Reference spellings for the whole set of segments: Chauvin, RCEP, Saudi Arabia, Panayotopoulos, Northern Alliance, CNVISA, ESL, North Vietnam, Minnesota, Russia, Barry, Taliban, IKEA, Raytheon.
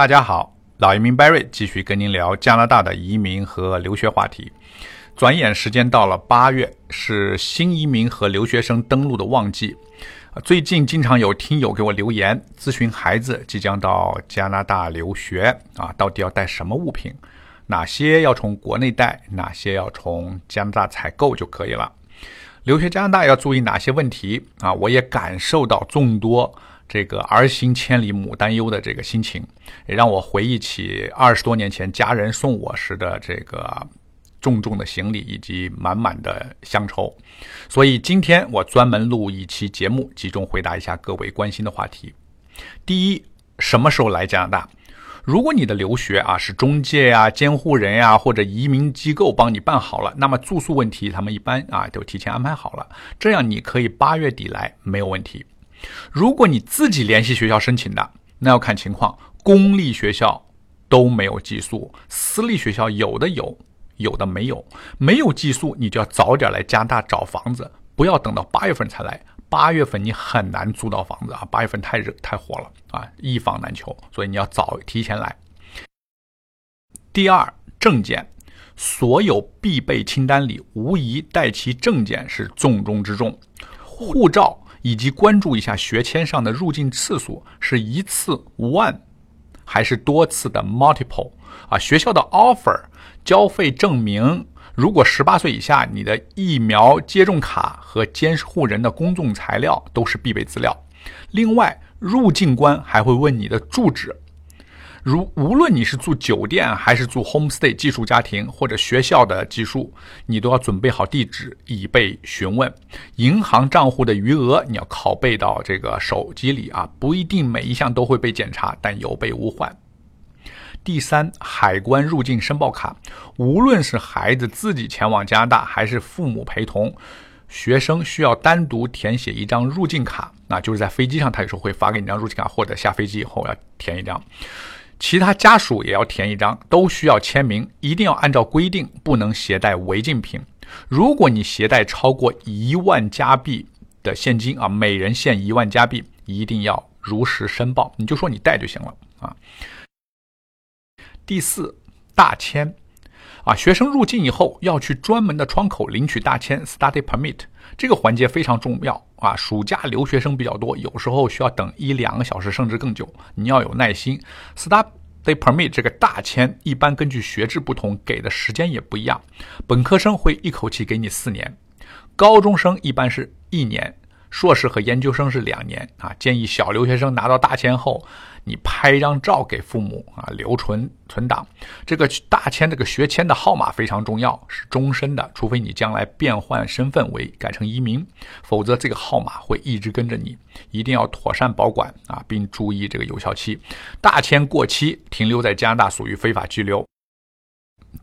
大家好，老移民 Barry 继续跟您聊加拿大的移民和留学话题。转眼时间到了8月，是新移民和留学生登陆的旺季。最近经常有听友给我留言咨询孩子即将到加拿大留学到底要带什么物品，哪些要从国内带，哪些要从加拿大采购就可以了。留学加拿大要注意哪些问题我也感受到众多这个儿行千里母担忧的这个心情，也让我回忆起20多年前家人送我时的这个重重的行李以及满满的乡愁。所以今天我专门录一期节目，集中回答一下各位关心的话题。第一，什么时候来加拿大？如果你的留学是中介监护人或者移民机构帮你办好了，那么住宿问题他们一般都提前安排好了，这样你可以8月底来，没有问题。如果你自己联系学校申请的，那要看情况，公立学校都没有寄宿，私立学校有的有，有的没有。没有寄宿，你就要早点来加拿大找房子，不要等到8月份才来。8月份你很难租到房子8月份太热太火了一房难求，所以你要提前来。第二，证件。所有必备清单里，无疑带齐证件是重中之重。护照以及关注一下学签上的入境次数，是一次 one 还是多次的 multiple 学校的 offer、 交费证明，如果18岁以下，你的疫苗接种卡和监护人的公证材料都是必备资料。另外，入境官还会问你的住址，无论你是住酒店还是住 homestay 寄宿家庭或者学校的寄宿，你都要准备好地址以备询问。银行账户的余额你要拷贝到这个手机里不一定每一项都会被检查，但有备无患。第三，海关入境申报卡。无论是孩子自己前往加拿大还是父母陪同，学生需要单独填写一张入境卡，就是在飞机上他有时候会发给你一张入境卡，或者下飞机以后要填一张。其他家属也要填一张，都需要签名，一定要按照规定，不能携带违禁品。如果你携带超过1万加币的现金每人限1万加币，一定要如实申报，你就说你带就行了第四，大签学生入境以后要去专门的窗口领取大签 Study Permit， 这个环节非常重要暑假留学生比较多，有时候需要等1-2个小时甚至更久，你要有耐心。 Study Permit 这个大签一般根据学制不同给的时间也不一样，本科生会一口气给你4年，高中生一般是1年，硕士和研究生是2年建议小留学生拿到大签后，你拍一张照给父母留存档。这个大签，这个学签的号码非常重要，是终身的，除非你将来变换身份改成移民，否则这个号码会一直跟着你，一定要妥善保管并注意这个有效期。大签过期停留在加拿大属于非法居留。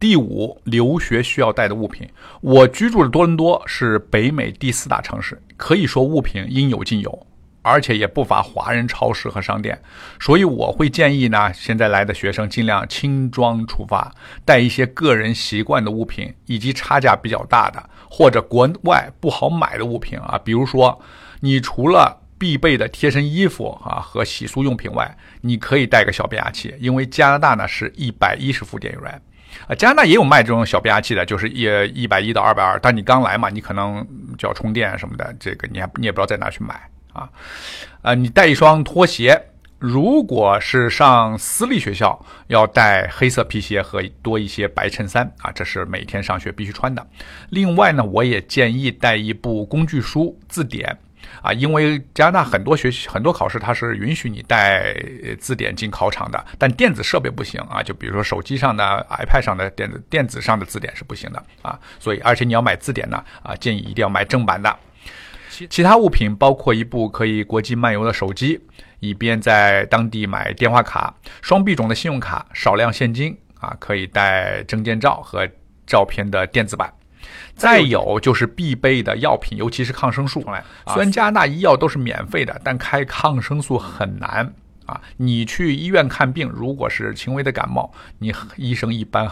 第五，留学需要带的物品。我居住的多伦多是北美第4大城市，可以说物品应有尽有，而且也不乏华人超市和商店，所以我会建议现在来的学生尽量轻装出发，带一些个人习惯的物品以及差价比较大的或者国外不好买的物品比如说你除了必备的贴身衣服和洗漱用品外，你可以带个小变压器，因为加拿大是110伏电源加拿大也有卖这种小变压器的，就是110到220，但你刚来嘛，你可能就要充电什么的，这个你也不知道在哪去买你带一双拖鞋，如果是上私立学校要带黑色皮鞋和多一些白衬衫这是每天上学必须穿的。另外呢，我也建议带一部工具书、字典因为加拿大很多考试它是允许你带字典进考场的，但电子设备不行就比如说手机上的 iPad 上的电子上的字典是不行的所以而且你要买字典建议一定要买正版的。其他物品包括一部可以国际漫游的手机，以便在当地买电话卡，双币种的信用卡，少量现金可以带证件照和照片的电子版。再有就是必备的药品，尤其是抗生素。虽然加拿大医药都是免费的，但开抗生素很难你去医院看病，如果是轻微的感冒，你医生一般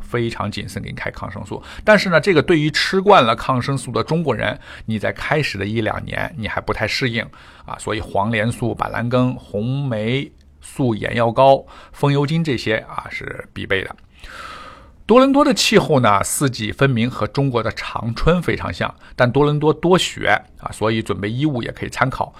非常谨慎给你开抗生素。但是呢，这个对于吃惯了抗生素的中国人，你在开始的1-2年你还不太适应所以黄连素、板蓝根、红莓素眼药膏、风油精这些是必备的。多伦多的气候呢，四季分明，和中国的长春非常像，但多伦多多雪所以准备衣物也可以参考。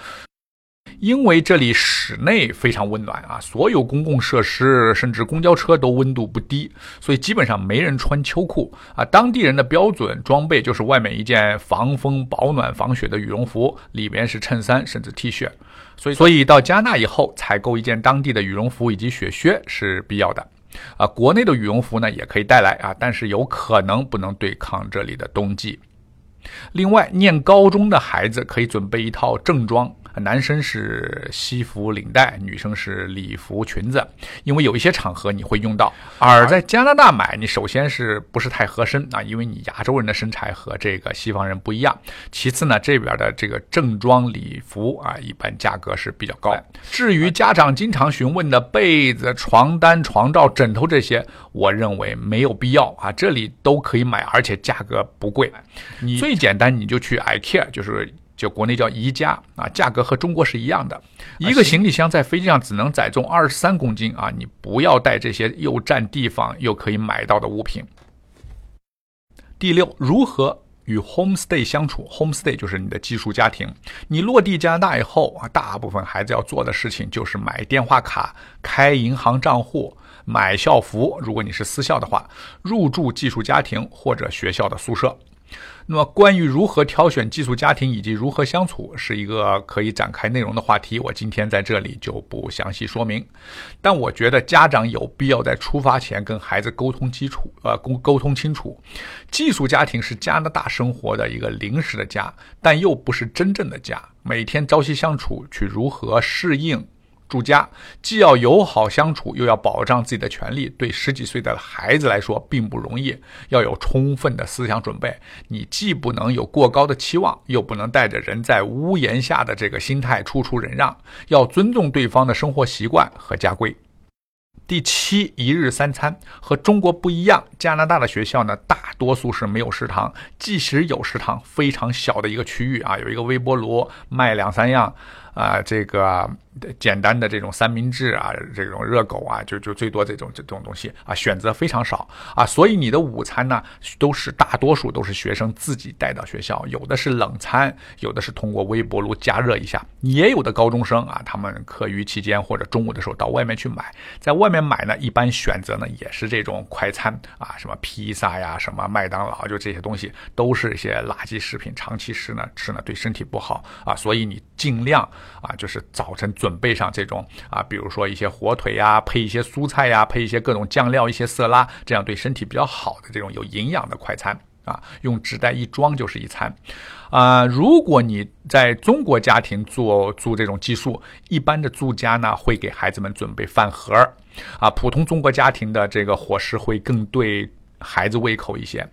因为这里室内非常温暖所有公共设施甚至公交车都温度不低，所以基本上没人穿秋裤当地人的标准装备就是外面一件防风、保暖、防雪的羽绒服，里面是衬衫甚至 T 恤。所以到加拿大以后，采购一件当地的羽绒服以及雪靴是必要的。国内的羽绒服呢也可以带来但是有可能不能对抗这里的冬季。另外，念高中的孩子可以准备一套正装，男生是西服领带，女生是礼服裙子，因为有一些场合你会用到。而在加拿大买，你首先是不是太合身因为你亚洲人的身材和这个西方人不一样。其次呢，这边的这个正装礼服一般价格是比较高。至于家长经常询问的被子、床单、床罩、枕头这些，我认为没有必要这里都可以买，而且价格不贵。你最简单，你就去 IKEA， 就国内叫宜家价格和中国是一样的。一个行李箱在飞机上只能载重23公斤你不要带这些又占地方又可以买到的物品。第六，如何与 homestay 相处。 homestay 就是你的寄宿家庭。你落地加拿大以后大部分孩子要做的事情就是买电话卡、开银行账户、买校服，如果你是私校的话，入住寄宿家庭或者学校的宿舍。那么关于如何挑选寄宿家庭以及如何相处，是一个可以展开内容的话题，我今天在这里就不详细说明。但我觉得家长有必要在出发前跟孩子沟通清楚。寄宿家庭是加拿大生活的一个临时的家，但又不是真正的家，每天朝夕相处，去如何适应住家，既要友好相处，又要保障自己的权利，对十几岁的孩子来说并不容易，要有充分的思想准备。你既不能有过高的期望，又不能带着人在屋檐下的这个心态处处忍让，要尊重对方的生活习惯和家规。第七，一日三餐。和中国不一样，加拿大的学校呢，大多数是没有食堂，即使有食堂，非常小的一个区域有一个微波炉，卖2-3样这个简单的这种三明治这种热狗就最多这种东西选择非常少所以你的午餐呢，大多数都是学生自己带到学校，有的是冷餐，有的是通过微波炉加热一下，也有的高中生他们课余期间或者中午的时候到外面去买。在外面买呢，一般选择呢也是这种快餐什么披萨呀，什么麦当劳，就这些东西都是一些垃圾食品，长期吃呢对身体不好所以你尽量就是早晨准备上这种比如说一些火腿呀，配一些蔬菜呀，配一些各种酱料，一些色拉，这样对身体比较好的这种有营养的快餐用纸袋一装就是一餐如果你在中国家庭住这种寄宿，一般的住家呢会给孩子们准备饭盒普通中国家庭的这个伙食会更对孩子胃口一些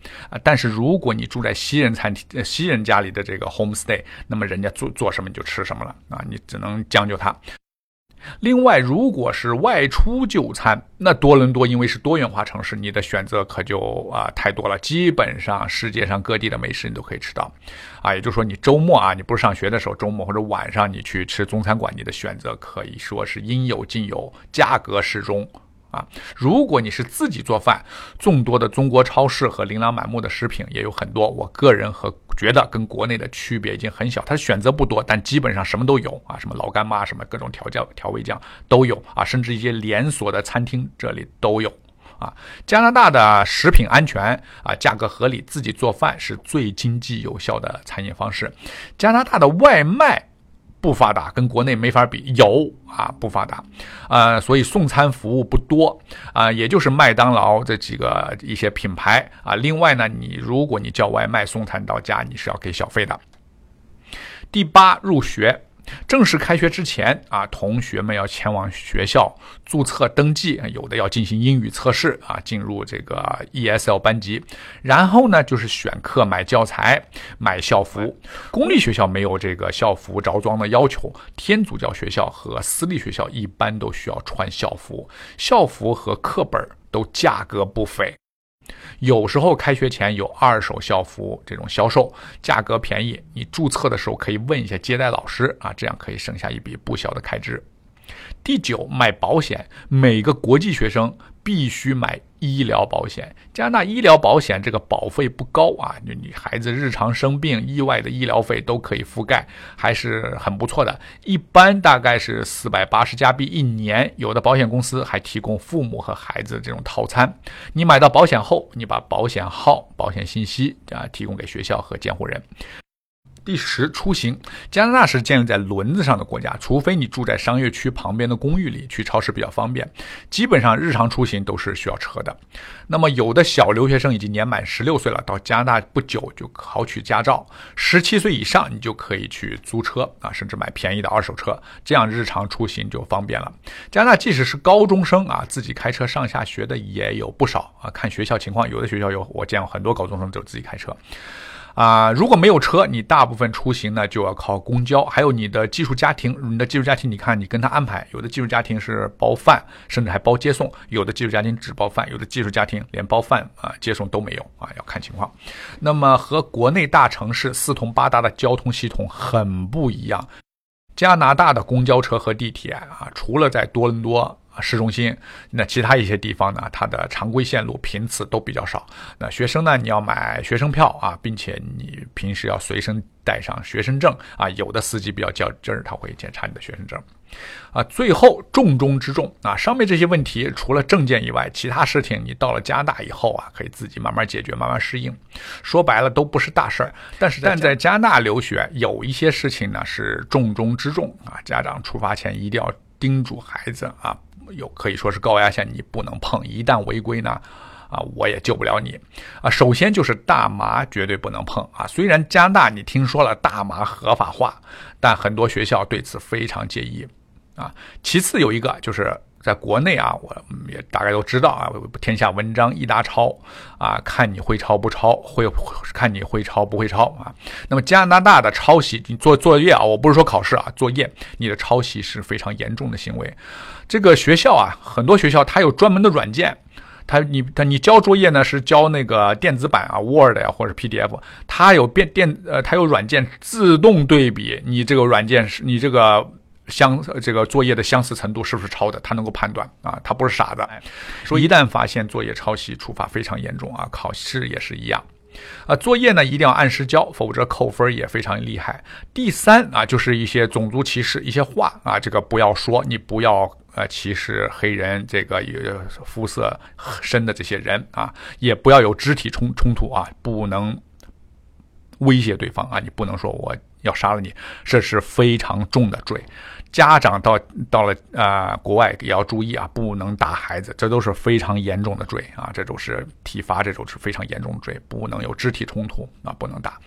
但是如果你住在西人家里的这个 homestay， 那么人家做什么你就吃什么了你只能将就它。另外，如果是外出就餐，那多伦多因为是多元化城市，你的选择可就太多了，基本上世界上各地的美食你都可以吃到也就是说你周末你不是上学的时候，周末或者晚上你去吃中餐馆，你的选择可以说是应有尽有，价格适中如果你是自己做饭，众多的中国超市和琳琅满目的食品也有很多，我个人觉得跟国内的区别已经很小，它选择不多，但基本上什么都有什么老干妈，什么各种调味酱都有甚至一些连锁的餐厅这里都有加拿大的食品安全价格合理，自己做饭是最经济有效的餐饮方式。加拿大的外卖不发达，跟国内没法比，有不发达所以送餐服务不多也就是麦当劳这几个一些品牌另外呢，如果你叫外卖送餐到家，你是要给小费的。第八，入学。正式开学之前同学们要前往学校注册登记，有的要进行英语测试进入这个 ESL 班级。然后呢，就是选课、买教材、买校服。公立学校没有这个校服着装的要求，天主教学校和私立学校一般都需要穿校服。校服和课本都价格不菲。有时候开学前有二手校服这种销售，价格便宜，你注册的时候可以问一下接待老师这样可以省下一笔不小的开支。第9，买保险，每个国际学生必须买医疗保险。加拿大医疗保险这个保费不高啊，你孩子日常生病意外的医疗费都可以覆盖，还是很不错的。一般大概是480加币一年，有的保险公司还提供父母和孩子这种套餐。你买到保险后，你把保险号、保险信息啊提供给学校和监护人。第10，出行。加拿大是建立在轮子上的国家，除非你住在商业区旁边的公寓里，去超市比较方便，基本上日常出行都是需要车的。那么有的小留学生已经年满16岁了，到加拿大不久就考取驾照，17岁以上你就可以去租车啊，甚至买便宜的二手车，这样日常出行就方便了。加拿大即使是高中生啊，自己开车上下学的也有不少啊，看学校情况，有的学校有，我见过很多高中生就自己开车。如果没有车，你大部分出行呢就要靠公交，还有你的寄宿家庭。你的寄宿家庭，你看你跟他安排，有的寄宿家庭是包饭，甚至还包接送；有的寄宿家庭只包饭，有的寄宿家庭连包饭接送都没有啊，要看情况。那么和国内大城市四通八达的交通系统很不一样。加拿大的公交车和地铁啊，除了在多伦多市中心，那其他一些地方呢，它的常规线路频次都比较少。那学生呢，你要买学生票啊，并且你平时要随身带上学生证啊。有的司机比较较真儿，他会检查你的学生证。最后重中之重啊，上面这些问题除了证件以外，其他事情你到了加拿大以后啊，可以自己慢慢解决，慢慢适应。说白了都不是大事儿，但在加拿大留学有一些事情呢是重中之重啊，家长出发前一定要叮嘱孩子啊。有可以说是高压线，你不能碰，一旦违规呢我也救不了你首先就是大麻绝对不能碰虽然加拿大你听说了大麻合法化，但很多学校对此非常介意其次有一个就是在国内我也大概都知道天下文章一大抄看你会抄不抄，看你会抄不会抄那么加拿大的抄袭，你做作业我不是说考试作业，你的抄袭是非常严重的行为。这个学校很多学校它有专门的软件，你交作业呢是交那个电子版Word 或者 PDF， 它有软件自动对比你这个软件是你这个作业的相似程度是不是抄的，他能够判断他不是傻子。说一旦发现作业抄袭，处罚非常严重考试也是一样。作业呢一定要按时交，否则扣分也非常厉害。第3就是一些种族歧视，一些话这个不要说，你不要歧视黑人这个肤色深的这些人也不要有肢体冲突不能威胁对方你不能说我要杀了你，这是非常重的罪。家长到了国外也要注意不能打孩子，这都是非常严重的罪这都是体罚，这都是非常严重的罪，不能有肢体冲突不能打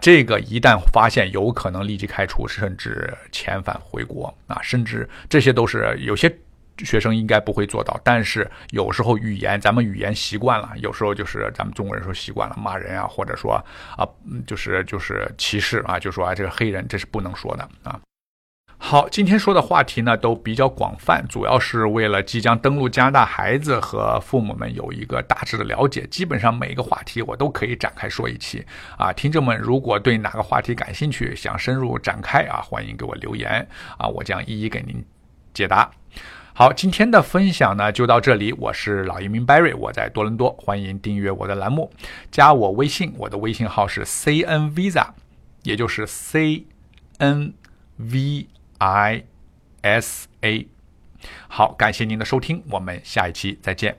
这个一旦发现有可能立即开除，甚至遣返回国甚至这些都是有些学生应该不会做到，但是有时候咱们语言习惯了，有时候就是咱们中国人说习惯了骂人或者说就是歧视就说这个黑人这是不能说的好，今天说的话题呢都比较广泛，主要是为了即将登陆加拿大孩子和父母们有一个大致的了解，基本上每一个话题我都可以展开说一期听众们如果对哪个话题感兴趣，想深入展开欢迎给我留言我将一一给您解答。好，今天的分享呢就到这里，我是老移民 Barry， 我在多伦多，欢迎订阅我的栏目，加我微信，我的微信号是 CNVISA， 也就是 CNVISA。 好，感谢您的收听，我们下一期再见。